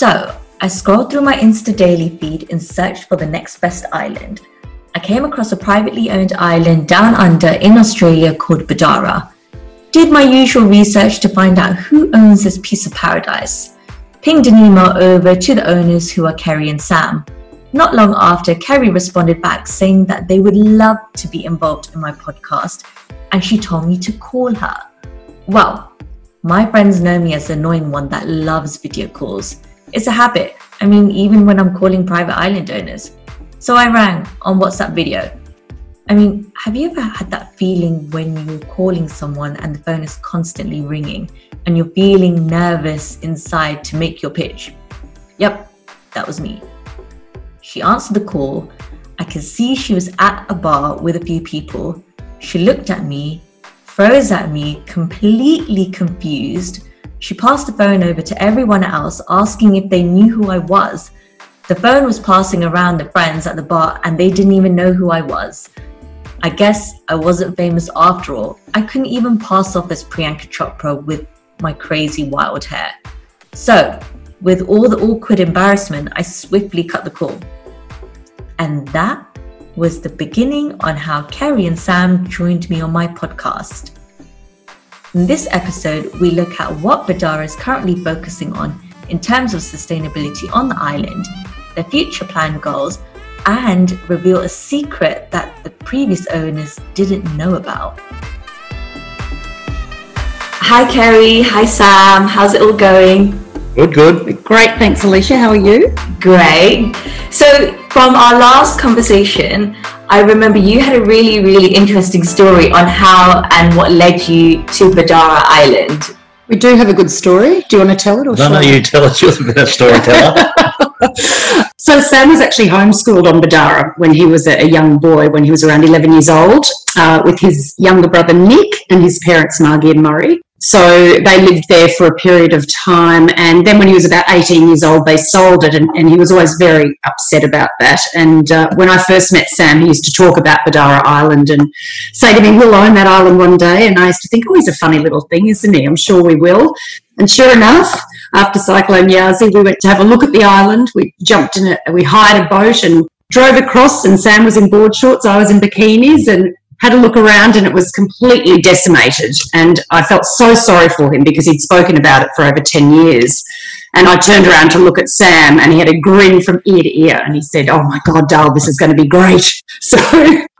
So I scrolled through my Insta daily feed in search for the next best island. I came across a privately owned island down under in Australia called Bedarra. Did my usual research to find out who owns this piece of paradise. Pinged an email over to the owners, who are Kerri and Sam. Not long after, Kerri responded back saying that they would love to be involved in my podcast, and she told me to call her. Well, my friends know me as the annoying one that loves video calls. It's a habit. I mean, even when I'm calling private island owners. So I rang on WhatsApp video. I mean, have you ever had that feeling when you're calling someone and the phone is constantly ringing and you're feeling nervous inside to make your pitch? Yep, that was me. She answered the call. I could see she was at a bar with a few people. She looked at me, froze at me, completely confused. She passed the phone over to everyone else, asking if they knew who I was. The phone was passing around the friends at the bar and they didn't even know who I was. I guess I wasn't famous after all. I couldn't even pass off as Priyanka Chopra with my crazy wild hair. So, with all the awkward embarrassment, I swiftly cut the call. And that was the beginning on how Kerri and Sam joined me on my podcast. In this episode, we look at what Bedarra is currently focusing on in terms of sustainability on the island, their future plan goals, and reveal a secret that the previous owners didn't know about. Hi Kerri, hi Sam, how's it all going? Good. Great, thanks Alicia, how are you? Great. So from our last conversation, I remember you had a really, really interesting story on how and what led you to Bedarra Island. We do have a good story. Do you want to tell it? No, you tell it. You're the better storyteller. So Sam was actually homeschooled on Bedarra when he was a young boy, when he was around 11 years old, with his younger brother Nick and his parents Margie and Murray. So they lived there for a period of time, and then when he was about 18 years old, they sold it, and he was always very upset about that. And when I first met Sam, he used to talk about Bedarra Island and say to me, we'll own that island one day. And I used to think, oh, he's a funny little thing, isn't he? I'm sure we will. And sure enough, after Cyclone Yasi, we went to have a look at the island. We jumped in it, we hired a boat and drove across, and Sam was in board shorts, I was in bikinis, and had a look around, and it was completely decimated, and I felt so sorry for him because he'd spoken about it for over 10 years. And I turned around to look at Sam, and he had a grin from ear to ear, and he said, oh my God, Dale, this is going to be great. So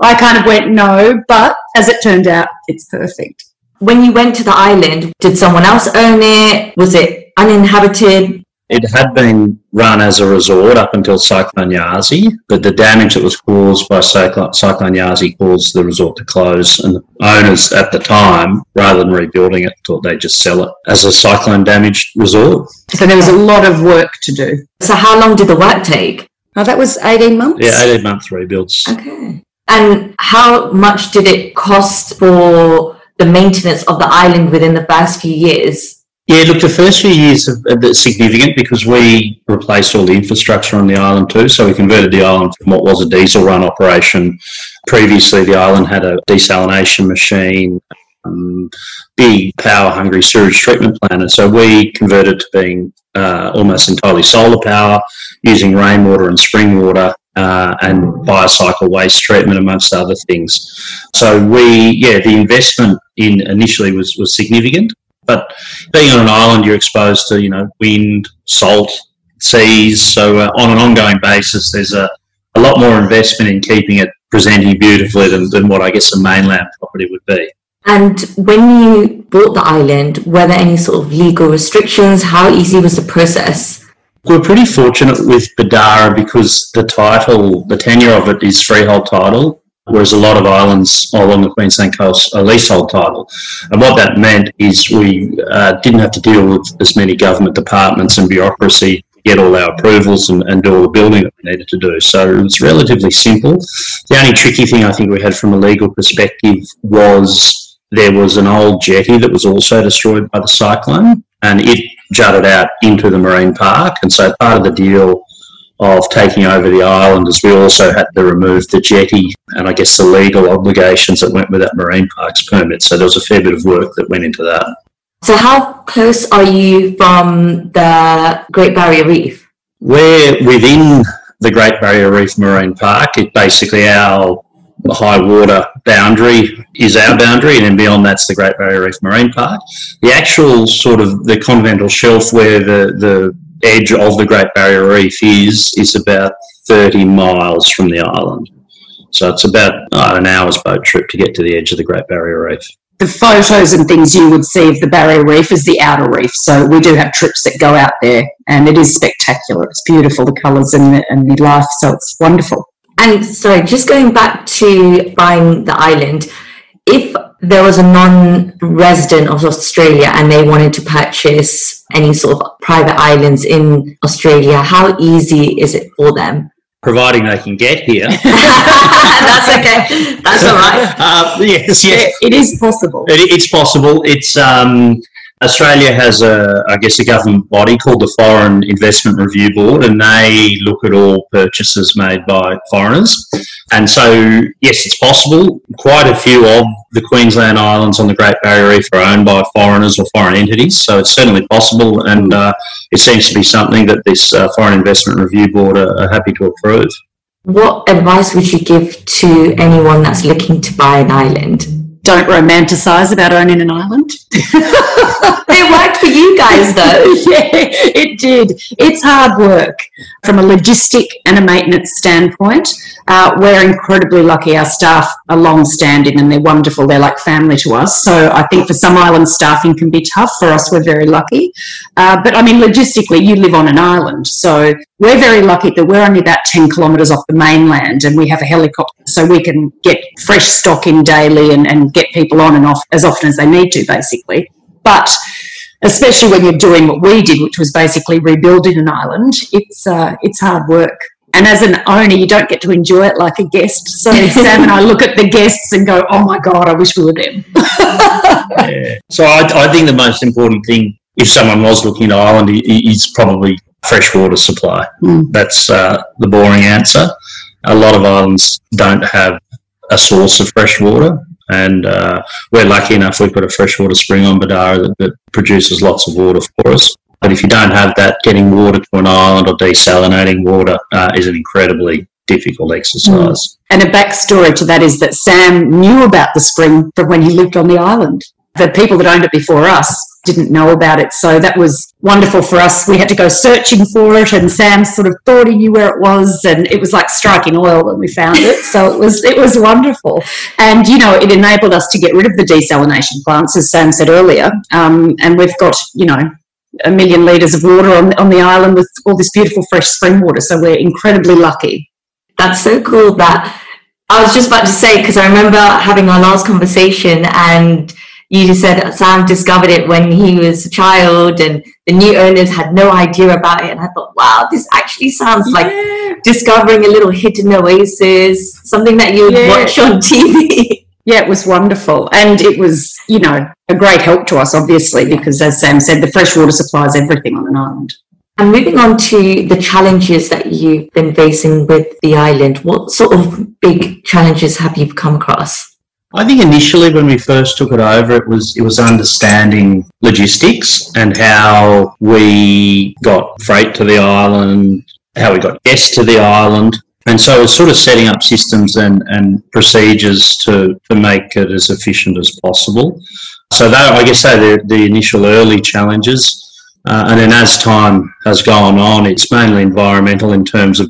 I kind of went, no, but as it turned out, it's perfect. When you went to the island, did someone else own it? Was it uninhabited? It had been run as a resort up until Cyclone Yasi, but the damage that was caused by Cyclone Yasi caused the resort to close, and the owners at the time, rather than rebuilding it, thought they'd just sell it as a cyclone-damaged resort. So there was a lot of work to do. So how long did the work take? Oh, that was 18 months? Yeah, 18-month rebuilds. Okay. And how much did it cost for the maintenance of the island within the first few years? Yeah, look, the first few years are significant because we replaced all the infrastructure on the island too. So we converted the island from what was a diesel run operation. Previously, the island had a desalination machine, big power-hungry sewage treatment plant. And so we converted to being almost entirely solar power, using rainwater and spring water and biocycle waste treatment, amongst other things. So the investment initially was significant. But being on an island, you're exposed to, wind, salt, seas. So on an ongoing basis, there's a lot more investment in keeping it presenting beautifully than what I guess a mainland property would be. And when you bought the island, were there any sort of legal restrictions? How easy was the process? We're pretty fortunate with Bedarra because the title, the tenure of it is freehold title, whereas a lot of islands along the Queensland coast are leasehold title. And what that meant is we didn't have to deal with as many government departments and bureaucracy, get all our approvals and do all the building that we needed to do. So it was relatively simple. The only tricky thing I think we had from a legal perspective was there was an old jetty that was also destroyed by the cyclone, and it jutted out into the marine park. And so part of the deal of taking over the island is we also had to remove the jetty and I guess the legal obligations that went with that marine parks permit. So there was a fair bit of work that went into that. So how close are you from the Great Barrier Reef? We're within the Great Barrier Reef Marine Park. It basically our high water boundary is our boundary, and then beyond that's the Great Barrier Reef Marine Park. The actual sort of the continental shelf where the edge of the Great Barrier Reef is about 30 miles from the island. So it's about an hour's boat trip to get to the edge of the Great Barrier Reef. The photos and things you would see of the Barrier Reef is the outer reef. So we do have trips that go out there, and it is spectacular. It's beautiful, the colours and the life, so it's wonderful. And sorry, just going back to buying the island, if there was a non-resident of Australia and they wanted to purchase any sort of private islands in Australia, how easy is it for them? Providing they can get here. That's okay. That's all right. Yes. It is possible. It's possible. It's Australia has a government body called the Foreign Investment Review Board, and they look at all purchases made by foreigners. And so, yes, it's possible. Quite a few of the Queensland islands on the Great Barrier Reef are owned by foreigners or foreign entities, so it's certainly possible, and it seems to be something that this Foreign Investment Review Board are happy to approve. What advice would you give to anyone that's looking to buy an island? Don't romanticise about owning an island. It worked for you guys, though. Yeah, it did. It's hard work from a logistic and a maintenance standpoint. We're incredibly lucky. Our staff are long-standing and they're wonderful. They're like family to us. So I think for some island staffing can be tough. For us, we're very lucky. But, I mean, logistically, you live on an island. So we're very lucky that we're only about 10 kilometres off the mainland, and we have a helicopter so we can get fresh stock in daily and get people on and off as often as they need to, basically. But especially when you're doing what we did, which was basically rebuilding an island, it's hard work. And as an owner, you don't get to enjoy it like a guest. So Sam and I look at the guests and go, oh, my God, I wish we were them. Yeah. So I think the most important thing, if someone was looking at an island, is probably freshwater supply. Mm. That's the boring answer. A lot of islands don't have a source of fresh water. And we're lucky enough we've got a freshwater spring on Bedarra that produces lots of water for us. But if you don't have that, getting water to an island or desalinating water is an incredibly difficult exercise. Mm. And a backstory to that is that Sam knew about the spring from when he lived on the island. The people that owned it before us didn't know about it, so that was wonderful for us. We had to go searching for it, and Sam sort of thought he knew where it was, and it was like striking oil when we found it. So it was wonderful, and you know, it enabled us to get rid of the desalination plants, as Sam said earlier, and we've got, you know, 1 million litres of water on the island with all this beautiful fresh spring water. So we're incredibly lucky. That's so cool. That I was just about to say, because I remember having our last conversation and you just said Sam discovered it when he was a child and the new owners had no idea about it. And I thought, wow, this actually sounds like discovering a little hidden oasis, something that you would watch on TV. Yeah, it was wonderful. And it was, you know, a great help to us, obviously, because as Sam said, the fresh water supply is everything on an island. And moving on to the challenges that you've been facing with the island, what sort of big challenges have you come across? I think initially when we first took it over, it was understanding logistics and how we got freight to the island, how we got guests to the island. And so it was sort of setting up systems and procedures to make it as efficient as possible. So that, I guess, the initial early challenges. And then as time has gone on, it's mainly environmental in terms of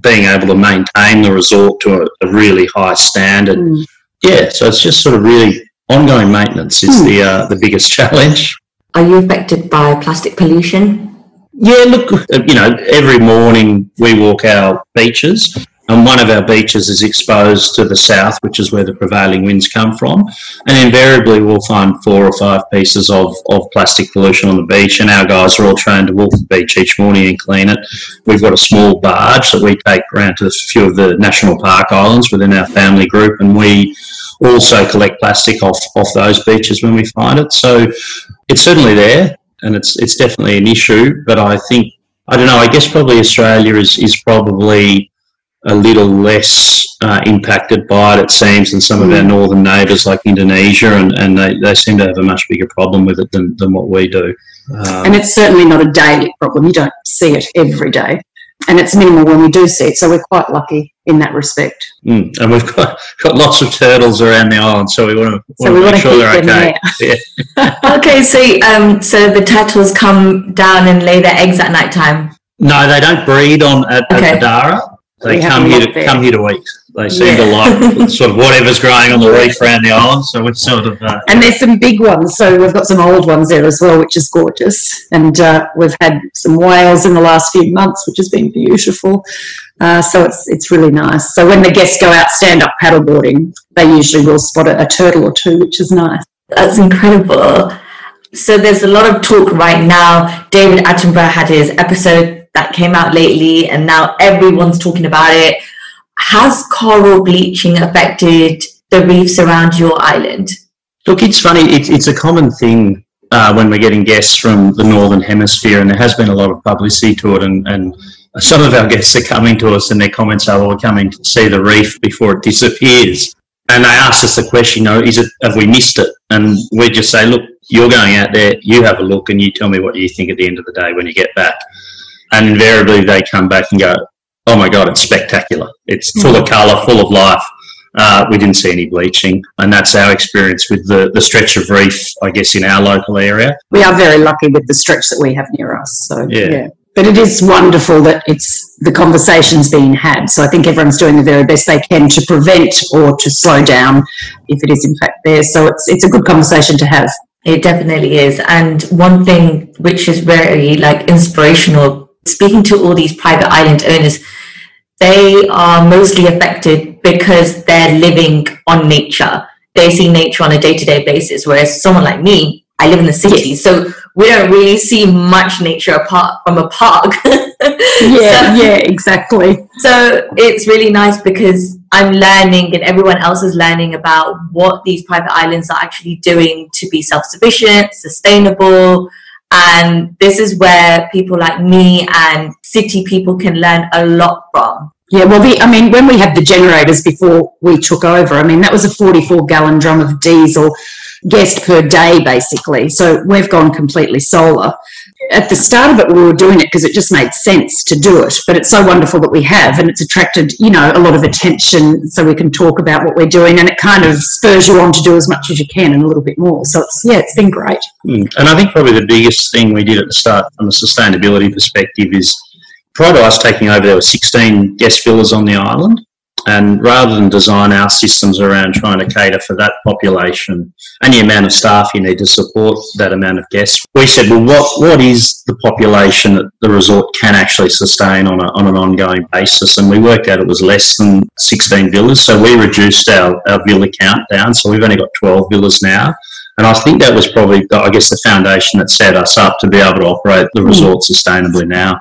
being able to maintain the resort to a really high standard. Mm. Yeah, so it's just sort of really ongoing maintenance is the biggest challenge. Are you affected by plastic pollution? Yeah, look, you know, every morning we walk our beaches, and one of our beaches is exposed to the south, which is where the prevailing winds come from, and invariably we'll find 4 or 5 pieces of plastic pollution on the beach, and our guys are all trained to walk the beach each morning and clean it. We've got a small barge that we take around to a few of the national park islands within our family group, and we also collect plastic off those beaches when we find it. So it's certainly there. And it's definitely an issue, but I think, I guess probably Australia is probably a little less impacted by it, it seems, than some of our northern neighbours like Indonesia, and they seem to have a much bigger problem with it than what we do. And it's certainly not a daily problem. You don't see it every day, and it's minimal when we do see it, so we're quite lucky in that respect. And we've got lots of turtles around the island, so we want to make sure they're okay. Yeah. Okay, so the turtles come down and lay their eggs at night time? No, they don't breed at Bedarra. They come here to eat. They seem to like sort of whatever's growing on the reef around the island. So it's sort of and there's some big ones. So we've got some old ones there as well, which is gorgeous. And we've had some whales in the last few months, which has been beautiful. So it's really nice. So when the guests go out stand up paddleboarding, they usually will spot a turtle or two, which is nice. That's incredible. So there's a lot of talk right now. David Attenborough had his episode that came out lately, and now everyone's talking about it. Has coral bleaching affected the reefs around your island? Look, it's funny. It's a common thing when we're getting guests from the Northern Hemisphere, and there has been a lot of publicity to it, and some of our guests are coming to us and their comments are, well, we're coming to see the reef before it disappears. And they ask us the question, have we missed it? And we just say, look, you're going out there, you have a look, and you tell me what you think at the end of the day when you get back. And invariably they come back and go, oh my God, it's spectacular. It's full of colour, full of life. We didn't see any bleaching. And that's our experience with the stretch of reef, I guess, in our local area. We are very lucky with the stretch that we have near us. So, yeah. But it is wonderful that the conversation's being had. So I think everyone's doing the very best they can to prevent or to slow down if it is in fact there. So it's a good conversation to have. It definitely is. And one thing which is very inspirational, speaking to all these private island owners, they are mostly affected because they're living on nature. They see nature on a day-to-day basis, whereas someone like me, I live in the city, so we don't really see much nature apart from a park. Yeah, exactly. So it's really nice because I'm learning and everyone else is learning about what these private islands are actually doing to be self-sufficient, sustainable. And this is where people like me and city people can learn a lot from. Yeah, well, when we had the generators before we took over, that was a 44-gallon drum of diesel guest per day, basically. So we've gone completely solar. At the start of it, we were doing it because it just made sense to do it, but it's so wonderful that we have, and it's attracted, a lot of attention, so we can talk about what we're doing, and it kind of spurs you on to do as much as you can and a little bit more. So it's been great. And I think probably the biggest thing we did at the start from a sustainability perspective is, prior to us taking over, there were 16 guest villas on the island, and rather than design our systems around trying to cater for that population and the amount of staff you need to support that amount of guests, we said, well, what is the population that the resort can actually sustain on an ongoing basis? And we worked out it was less than 16 villas, so we reduced our villa count down, so we've only got 12 villas now. And I think that was probably, the foundation that set us up to be able to operate the resort sustainably now.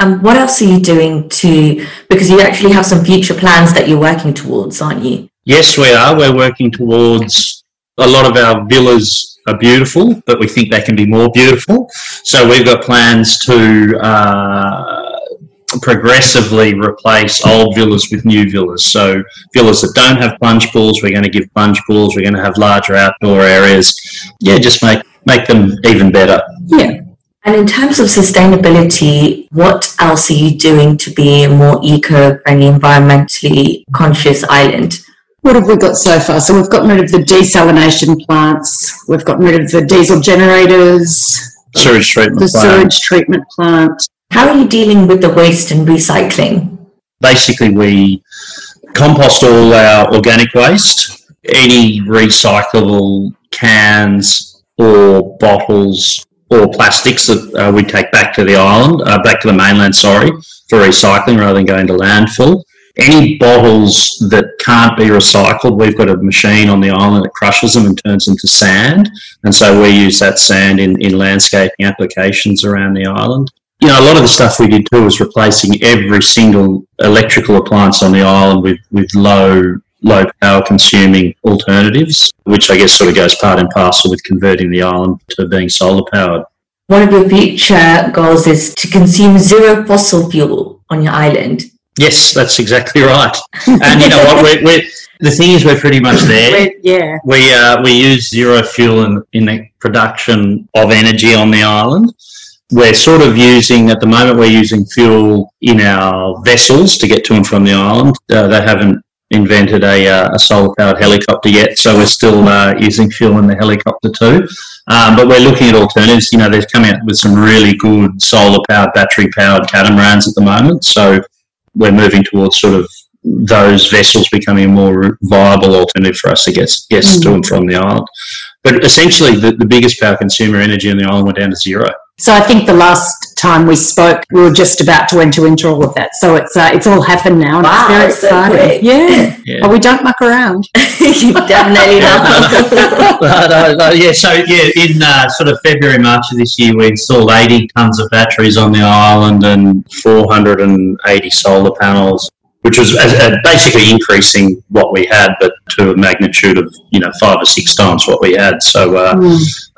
And what else are you doing because you actually have some future plans that you're working towards, aren't you? Yes, we are. We're working towards, a lot of our villas are beautiful, but we think they can be more beautiful. So we've got plans to progressively replace old villas with new villas. So villas that don't have plunge pools, we're going to give plunge pools. We're going to have larger outdoor areas. Yeah, just make them even better. Yeah. And in terms of sustainability, what else are you doing to be a more eco-friendly, environmentally conscious island? What have we got so far? So we've gotten rid of the desalination plants. We've gotten rid of the diesel generators. Sewage treatment plant. How are you dealing with the waste and recycling? Basically, we compost all our organic waste, any recyclable cans or bottles, or plastics that we take back to the island, back to the mainland, for recycling rather than going to landfill. Any bottles that can't be recycled, we've got a machine on the island that crushes them and turns them to sand, and so we use that sand in landscaping applications around the island. A lot of the stuff we did too was replacing every single electrical appliance on the island with low power consuming alternatives, which I guess sort of goes part and parcel with converting the island to being solar powered. One of your future goals is to consume zero fossil fuel on your island. Yes, that's exactly right. And you know what? The thing is, we're pretty much there. We use zero fuel in the production of energy on the island. We're sort of using, at the moment, we're using fuel in our vessels to get to and from the island. They haven't invented a solar-powered helicopter yet, so we're still using fuel in the helicopter too. But we're looking at alternatives. You know, they've come out with some really good solar-powered, battery-powered catamarans at the moment, so we're moving towards sort of those vessels becoming a more viable alternative for us to get to and from the island. But essentially, the biggest power consumer, energy on the island, went down to zero. So I think the last time we spoke, we were just about to enter into all of that. So it's all happened now, and it's very exciting. So yeah. Well, we don't muck around. You've done that enough. In sort of February, March of this year, we installed 80 tonnes of batteries on the island and 480 solar panels, which was basically increasing what we had, but to a magnitude of 5 or 6 times what we had. So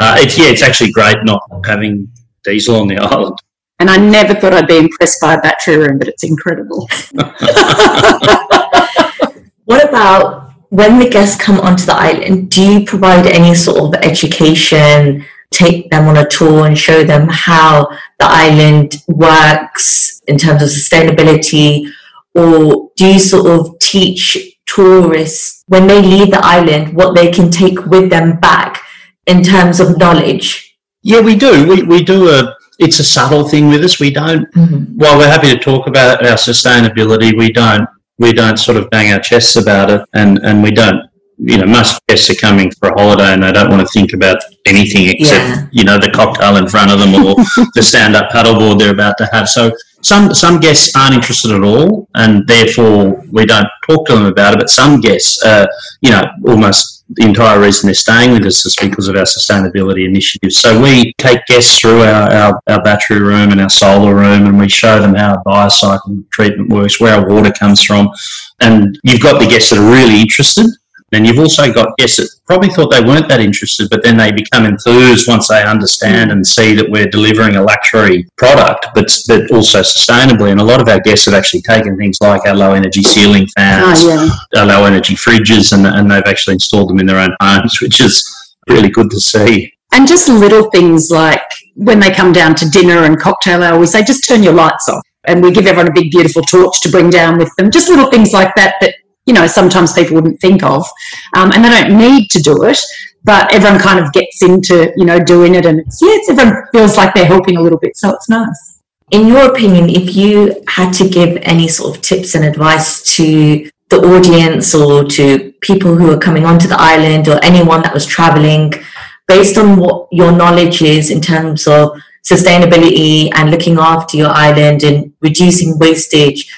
it's actually great not having diesel on the island. And I never thought I'd be impressed by a battery room, but it's incredible. What about when the guests come onto the island? Do you provide any sort of education? Take them on a tour and show them how the island works in terms of sustainability? Or do you sort of teach tourists when they leave the island what they can take with them back in terms of knowledge? Yeah, we do. We do it's a subtle thing with us. We don't, while we're happy to talk about our sustainability, we don't sort of bang our chests about it, and we don't. Most guests are coming for a holiday and they don't want to think about anything except, the cocktail in front of them or the stand-up paddleboard they're about to have. So some guests aren't interested at all, and therefore we don't talk to them about it. But some guests, almost the entire reason they're staying with us is because of our sustainability initiatives. So we take guests through our battery room and our solar room, and we show them how biocycle treatment works, where our water comes from. And you've got the guests that are really interested. And you've also got guests that probably thought they weren't that interested, but then they become enthused once they understand and see that we're delivering a luxury product, but also sustainably. And a lot of our guests have actually taken things like our low-energy ceiling fans, our low-energy fridges, and they've actually installed them in their own homes, which is really good to see. And just little things like when they come down to dinner and cocktail hour, we say, just turn your lights off. And we give everyone a big, beautiful torch to bring down with them. Just little things like that sometimes people wouldn't think of, and they don't need to do it, but everyone kind of gets into, doing it, and everyone feels like they're helping a little bit, so it's nice. In your opinion, if you had to give any sort of tips and advice to the audience or to people who are coming onto the island or anyone that was travelling, based on what your knowledge is in terms of sustainability and looking after your island and reducing wastage,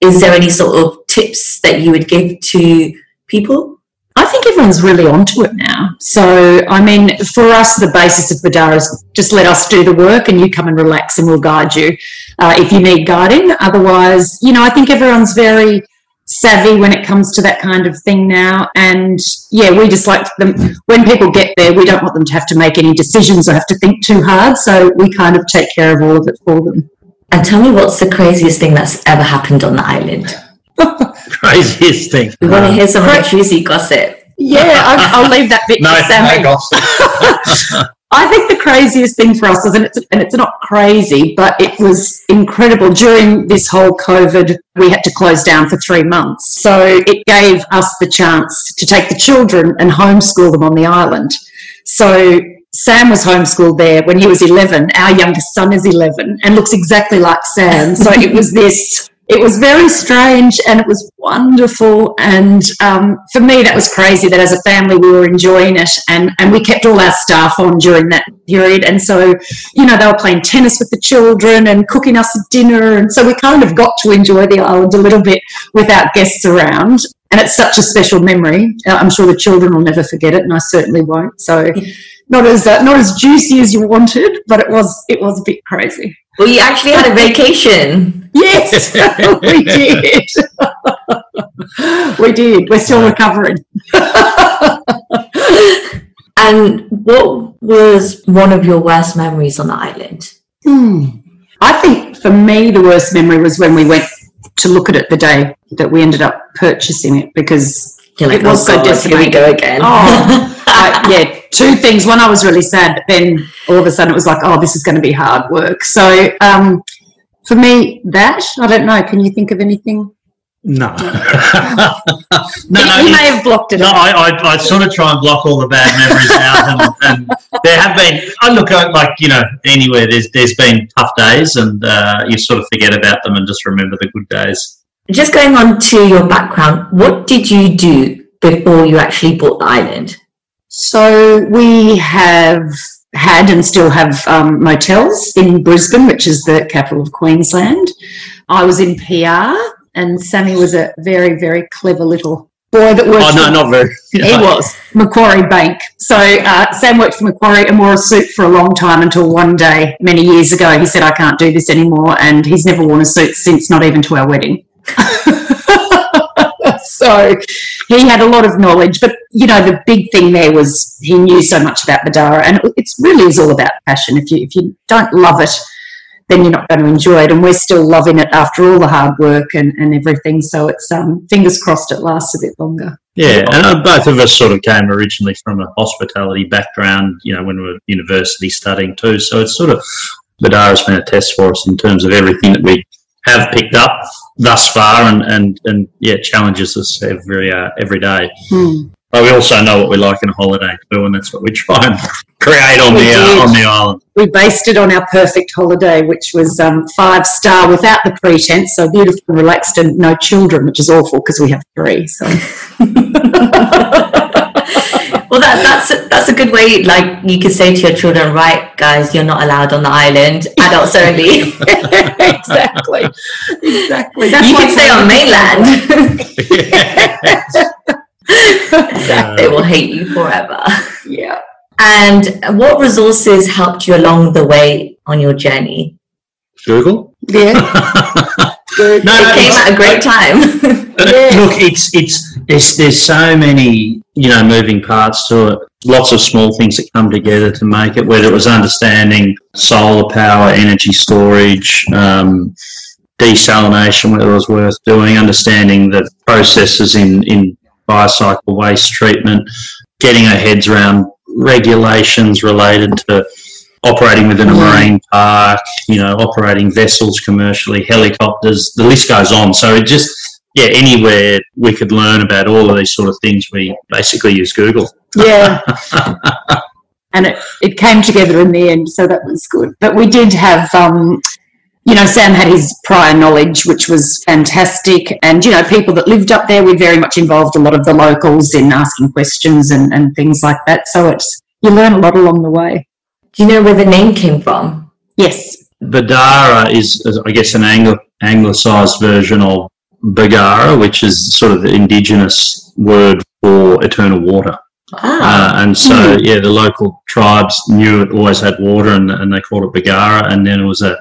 is there any sort of tips that you would give to people? I think everyone's really onto it now. So, for us, the basis of Bedarra is just let us do the work and you come and relax and we'll guide you if you need guiding. Otherwise, I think everyone's very savvy when it comes to that kind of thing now. And, we just like them. When people get there, we don't want them to have to make any decisions or have to think too hard. So we kind of take care of all of it for them. And tell me, what's the craziest thing that's ever happened on the island? Craziest thing. We want to hear some juicy gossip. Yeah, I'll leave that bit to Sam. No gossip. I think the craziest thing for us is, and it's not crazy, but it was incredible. During this whole COVID, we had to close down for 3 months. So it gave us the chance to take the children and homeschool them on the island. So Sam was homeschooled there when he was 11. Our youngest son is 11 and looks exactly like Sam. So it was very strange and it was wonderful. And for me, that was crazy that as a family we were enjoying it, and we kept all our staff on during that period. And so, they were playing tennis with the children and cooking us dinner. And so we kind of got to enjoy the island a little bit without guests around. And it's such a special memory. I'm sure the children will never forget it, and I certainly won't. So not as juicy as you wanted, but it was a bit crazy. Well, you actually had a vacation. Yes, we did. We did. We're still recovering. And what was one of your worst memories on the island? I think for me the worst memory was when we went to look at it the day that we ended up purchasing it, because it was so decimated. Here we go again. Oh, yeah, two things. One, I was really sad, but then all of a sudden it was like, oh, this is going to be hard work. So for me, that, I don't know, can you think of anything? No. You may have blocked it. No, I sort of try and block all the bad memories out. And there have been, I look at, like, you know, anywhere there's been tough days, and you sort of forget about them and just remember the good days. Just going on to your background, what did you do before you actually bought the island? So we have had and still have motels in Brisbane, which is the capital of Queensland. I was in PR. And Sammy was a very, very clever little boy that worked was Macquarie Bank. So Sam worked for Macquarie and wore a suit for a long time until one day, many years ago, he said, I can't do this anymore, and he's never worn a suit since, not even to our wedding. So he had a lot of knowledge. But, you know, the big thing there was he knew so much about Bedarra, and it really is all about passion. If you don't love it, then you're not going to enjoy it, and we're still loving it after all the hard work and everything. So it's fingers crossed it lasts a bit longer. Yeah, and both of us sort of came originally from a hospitality background, you know, when we were at university studying too. So it's sort of, Bedarra's been a test for us in terms of everything that we have picked up thus far, and yeah, challenges us every day. Mm. But we also know what we like in a holiday too, and that's what we try and create on the island. We based it on our perfect holiday, which was 5-star without the pretense, so beautiful, relaxed, and no children, which is awful because we have 3. So, well, that's a good way. Like, you could say to your children, right, guys, you're not allowed on the island. Adults only. Exactly. That's you can stay on mainland. They will hate you forever. Yeah. And what resources helped you along the way on your journey? Google. Yeah. Google. It came at a great time. Look, it's there's so many, you know, moving parts to it. Lots of small things that come together to make it, whether it was understanding solar power, energy storage, desalination, whether it was worth doing, understanding the processes in biocycle waste treatment, getting our heads around regulations related to operating within a marine park, you know, operating vessels commercially, helicopters, the list goes on. So it just, yeah, anywhere we could learn about all of these sort of things, we basically use Google. Yeah. And it came together in the end, so that was good. But we did have... you know, Sam had his prior knowledge, which was fantastic. And, you know, people that lived up there, we very much involved a lot of the locals in asking questions and things like that. So it's, you learn a lot along the way. Do you know where the name came from? Yes. Bedarra is I guess, an anglicised version of Bagara, which is sort of the indigenous word for eternal water. And so, yeah, the local tribes knew it always had water, and they called it Bagara. And then it was the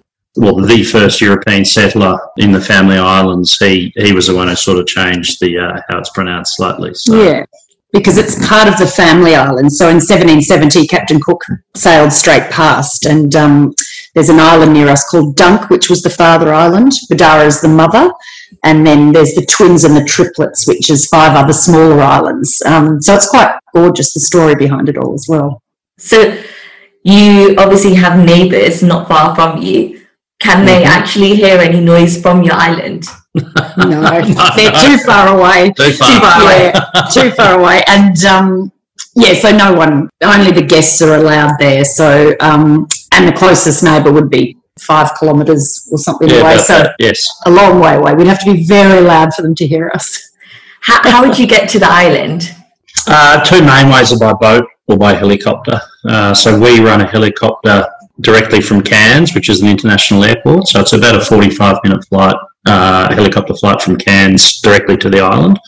first European settler in the Family Islands, he was the one who sort of changed the how it's pronounced slightly. So. Yeah, because it's part of the Family Islands. So in 1770, Captain Cook sailed straight past, and there's an island near us called Dunk, which was the father island. Bedarra is the mother, and then there's the twins and the triplets, which is 5 other smaller islands. So it's quite gorgeous, the story behind it all as well. So you obviously have neighbours not far from you. Can they actually hear any noise from your island? No, they're too far away. Too far away. And, so no one, only the guests are allowed there. So, and the closest neighbour would be 5 kilometres or something away. So a long way away. We'd have to be very loud for them to hear us. How would you get to the island? 2 main ways are by boat or by helicopter. So we run a helicopter directly from Cairns, which is an international airport, so it's about a 45-minute flight, helicopter flight from Cairns directly to the island.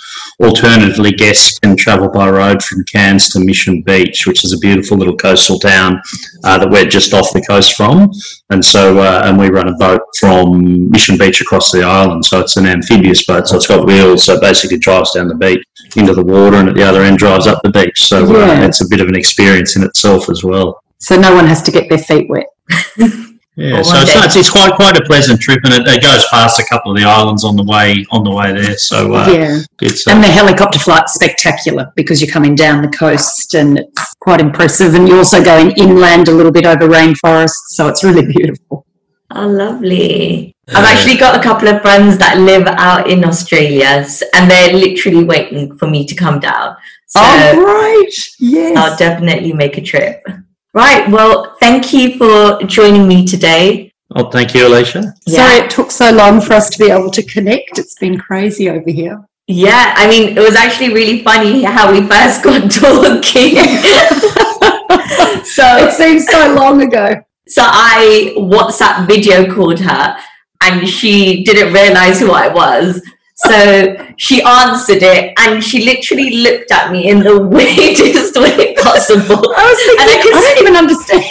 Alternatively, guests can travel by road from Cairns to Mission Beach, which is a beautiful little coastal town that we're just off the coast from, and so and we run a boat from Mission Beach across the island, so it's an amphibious boat, so it's got wheels, so it basically drives down the beach into the water, and at the other end drives up the beach, so it's a bit of an experience in itself as well. So no one has to get their feet wet. Yeah, so it's quite a pleasant trip, and it goes past a couple of the islands on the way there. So and the helicopter flight's spectacular because you're coming down the coast, and it's quite impressive. And you're also going inland a little bit over rainforest, so it's really beautiful. Oh, lovely. I've actually got a couple of friends that live out in Australia, and they're literally waiting for me to come down. So right. Yes. I'll definitely make a trip. Right. Well, thank you for joining me today. Oh, thank you, Alicia. Yeah. Sorry it took so long for us to be able to connect. It's been crazy over here. Yeah. I mean, it was actually really funny how we first got talking. So it seems so long ago. So I WhatsApp video called her, and she didn't realize who I was. So she answered it, and she literally looked at me in the weirdest way possible. I was thinking, I don't even understand.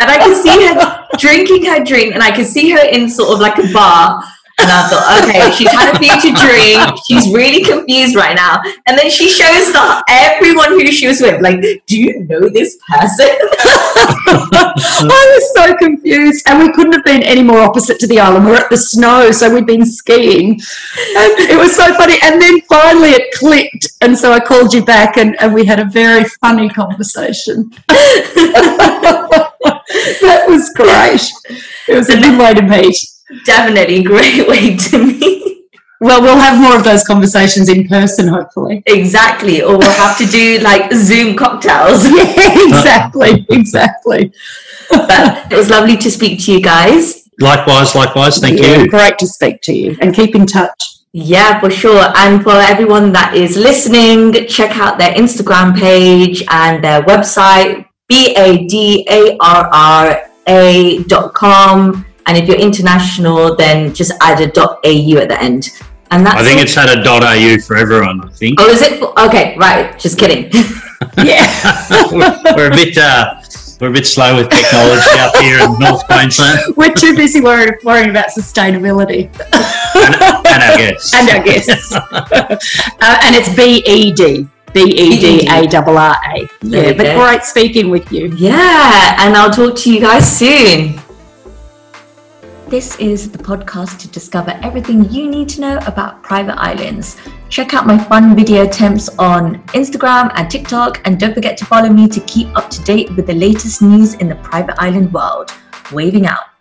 And I could see her drinking her drink, and I could see her in sort of like a bar. And I thought, okay, she's had a few to drink. She's really confused right now. And then she shows everyone who she was with, like, do you know this person? I was so confused. And we couldn't have been any more opposite to the island. We're at the snow, so we'd been skiing. And it was so funny. And then finally it clicked. And so I called you back, and we had a very funny conversation. That was great. It was a good way to meet. Definitely a great way to meet. Well, we'll have more of those conversations in person, hopefully. Exactly. Or we'll have to do like Zoom cocktails. Yeah, exactly. But it was lovely to speak to you guys. Likewise. Thank you. Great to speak to you, and keep in touch. Yeah, for sure. And for everyone that is listening, check out their Instagram page and their website, badarra.com. And if you're international, then just add a .au at the end. And that's it's had a .au for everyone, I think. Oh, is it? Okay, right. Just kidding. Yeah. We're a bit slow with technology up here in North Queensland. We're too busy worrying about sustainability. And our guests. And it's BED. BEDARRA. Yeah, but great speaking with you. Yeah, and I'll talk to you guys soon. This is the podcast to discover everything you need to know about private islands. Check out my fun video attempts on Instagram and TikTok, and don't forget to follow me to keep up to date with the latest news in the private island world. Waving out.